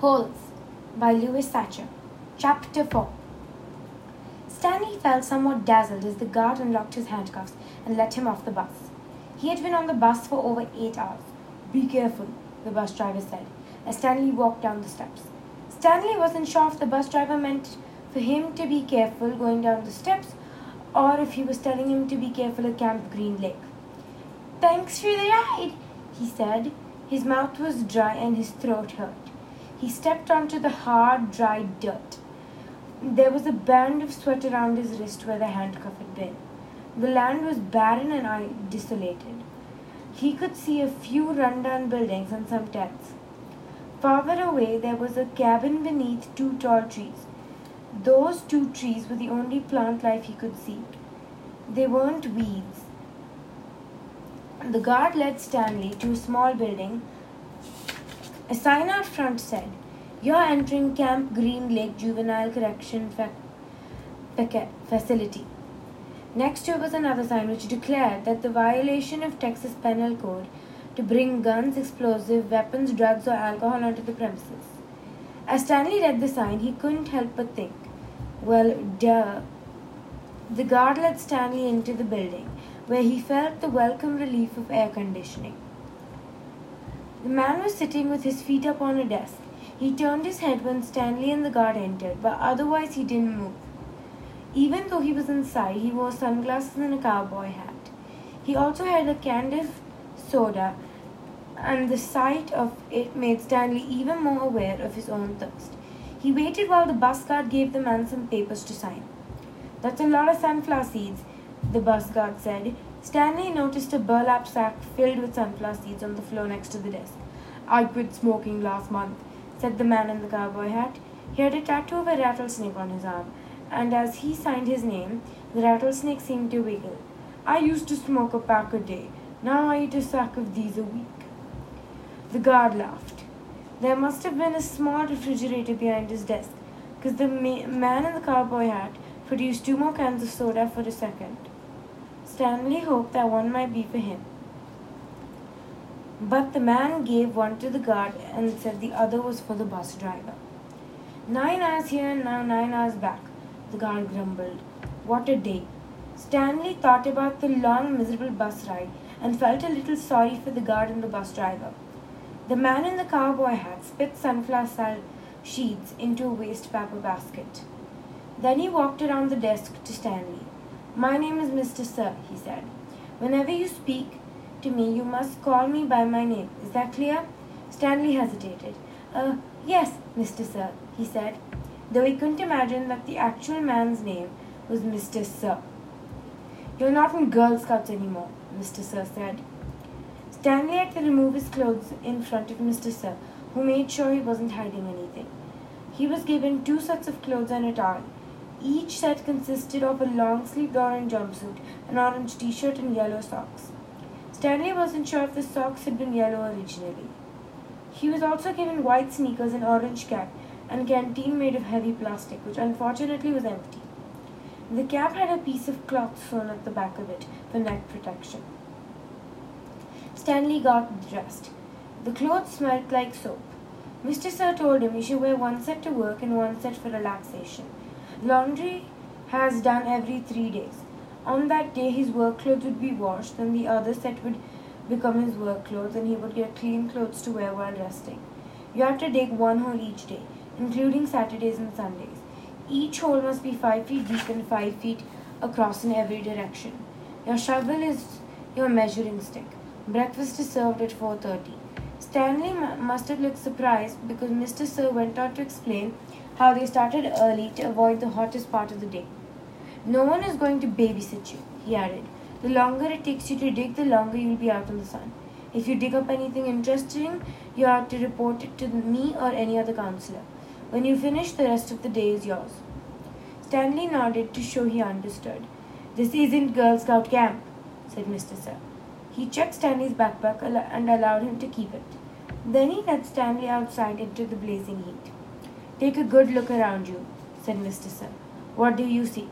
Holes by Louis Sachar. Chapter 4. Stanley felt somewhat dazzled as the guard unlocked his handcuffs and let him off the bus. He had been on the bus for over 8 hours. "Be careful," the bus driver said, as Stanley walked down the steps. Stanley wasn't sure if the bus driver meant for him to be careful going down the steps or if he was telling him to be careful at Camp Green Lake. "Thanks for the ride," he said. His mouth was dry and his throat hurt. He stepped onto the hard, dry dirt. There was a band of sweat around his wrist where the handcuff had been. The land was barren and desolated. He could see a few run-down buildings and some tents. Farther away, there was a cabin beneath two tall trees. Those two trees were the only plant life he could see. They weren't weeds. The guard led Stanley to a small building. A sign out front said, "You're entering Camp Green Lake Juvenile Correction Facility. Next to it was another sign which declared that the violation of Texas Penal Code to bring guns, explosives, weapons, drugs or alcohol onto the premises. As Stanley read the sign, he couldn't help but think, well, duh. The guard led Stanley into the building, where he felt the welcome relief of air conditioning. The man was sitting with his feet up on a desk. He turned his head when Stanley and the guard entered, but otherwise he didn't move. Even though he was inside, he wore sunglasses and a cowboy hat. He also had a canned soda, and the sight of it made Stanley even more aware of his own thirst. He waited while the bus guard gave the man some papers to sign. "That's a lot of sunflower seeds," the bus guard said. Stanley noticed a burlap sack filled with sunflower seeds on the floor next to the desk. "I quit smoking last month," said the man in the cowboy hat. He had a tattoo of a rattlesnake on his arm, and as he signed his name, the rattlesnake seemed to wiggle. "I used to smoke a pack a day. Now I eat a sack of these a week." The guard laughed. There must have been a small refrigerator behind his desk, because the man in the cowboy hat produced two more cans of soda for a second. Stanley hoped that one might be for him. But the man gave one to the guard and said the other was for the bus driver. "9 hours here and now 9 hours back," the guard grumbled. "What a day." Stanley thought about the long, miserable bus ride and felt a little sorry for the guard and the bus driver. The man in the cowboy hat spit sunflower seeds into a waste paper basket. Then he walked around the desk to Stanley. "My name is Mr. Sir," he said. "Whenever you speak to me, you must call me by my name. Is that clear?" Stanley hesitated. Yes, Mr. Sir," he said, though he couldn't imagine that the actual man's name was Mr. Sir. "You're not in Girl Scouts anymore," Mr. Sir said. Stanley had to remove his clothes in front of Mr. Sir, who made sure he wasn't hiding anything. He was given two sets of clothes and a towel. Each set consisted of a long-sleeved orange jumpsuit, an orange t-shirt and yellow socks. Stanley wasn't sure if the socks had been yellow originally. He was also given white sneakers, an orange cap, and a canteen made of heavy plastic, which unfortunately was empty. The cap had a piece of cloth sewn at the back of it for neck protection. Stanley got dressed. The clothes smelled like soap. Mr. Sir told him he should wear one set to work and one set for relaxation. Laundry has done every 3 days. On that day, his work clothes would be washed, then the other set would become his work clothes, and he would get clean clothes to wear while resting. You have to dig one hole each day, including Saturdays and Sundays. Each hole must be 5 feet deep and 5 feet across in every direction. Your shovel is your measuring stick. Breakfast is served at 4:30. Stanley must have looked surprised because Mr. Sir went on to explain how they started early to avoid the hottest part of the day. "No one is going to babysit you," he added. "The longer it takes you to dig, the longer you'll be out in the sun. If you dig up anything interesting, you have to report it to me or any other counselor. When you finish, the rest of the day is yours." Stanley nodded to show he understood. "This isn't Girl Scout camp," said Mr. Sir. He checked Stanley's backpack and allowed him to keep it. Then he led Stanley outside into the blazing heat. "Take a good look around you," said Mr. Sir. "What do you see?"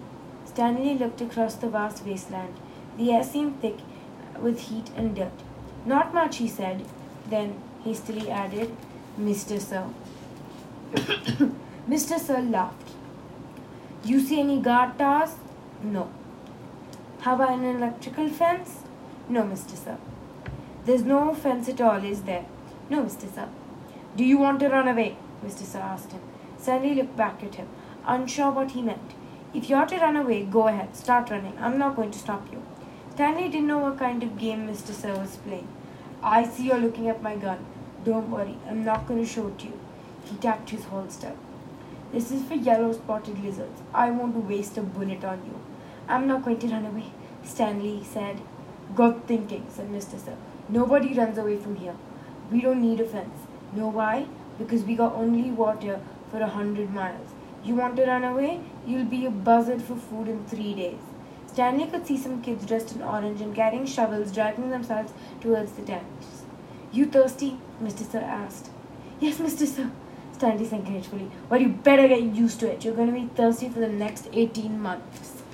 Stanley looked across the vast wasteland. The air seemed thick with heat and dirt. "Not much," he said, then hastily added, "Mr. Sir." Mr. Sir laughed. You see any guard towers? No. Have I an electrical fence? No, Mr. Sir. There's no fence at all, is there? No, Mr. Sir. Do you want to run away? Mr. Sir asked him. Sally looked back at him, unsure what he meant. If you're to run away, go ahead. Start running. I'm not going to stop you. Stanley didn't know what kind of game Mr. Sir was playing. I see you're looking at my gun. Don't worry. I'm not going to shoot you. He tapped his holster. This is for yellow-spotted lizards. I won't waste a bullet on you. I'm not going to run away, Stanley said. Good thinking, said Mr. Sir. Nobody runs away from here. We don't need a fence. Know why? Because we got only water for 100 miles. You want to run away? You'll be a buzzard for food in 3 days. Stanley could see some kids dressed in orange and carrying shovels dragging themselves towards the tents. You thirsty? Mr. Sir asked. Yes, Mr. Sir, Stanley said gratefully. Well, you better get used to it. You're going to be thirsty for the next 18 months.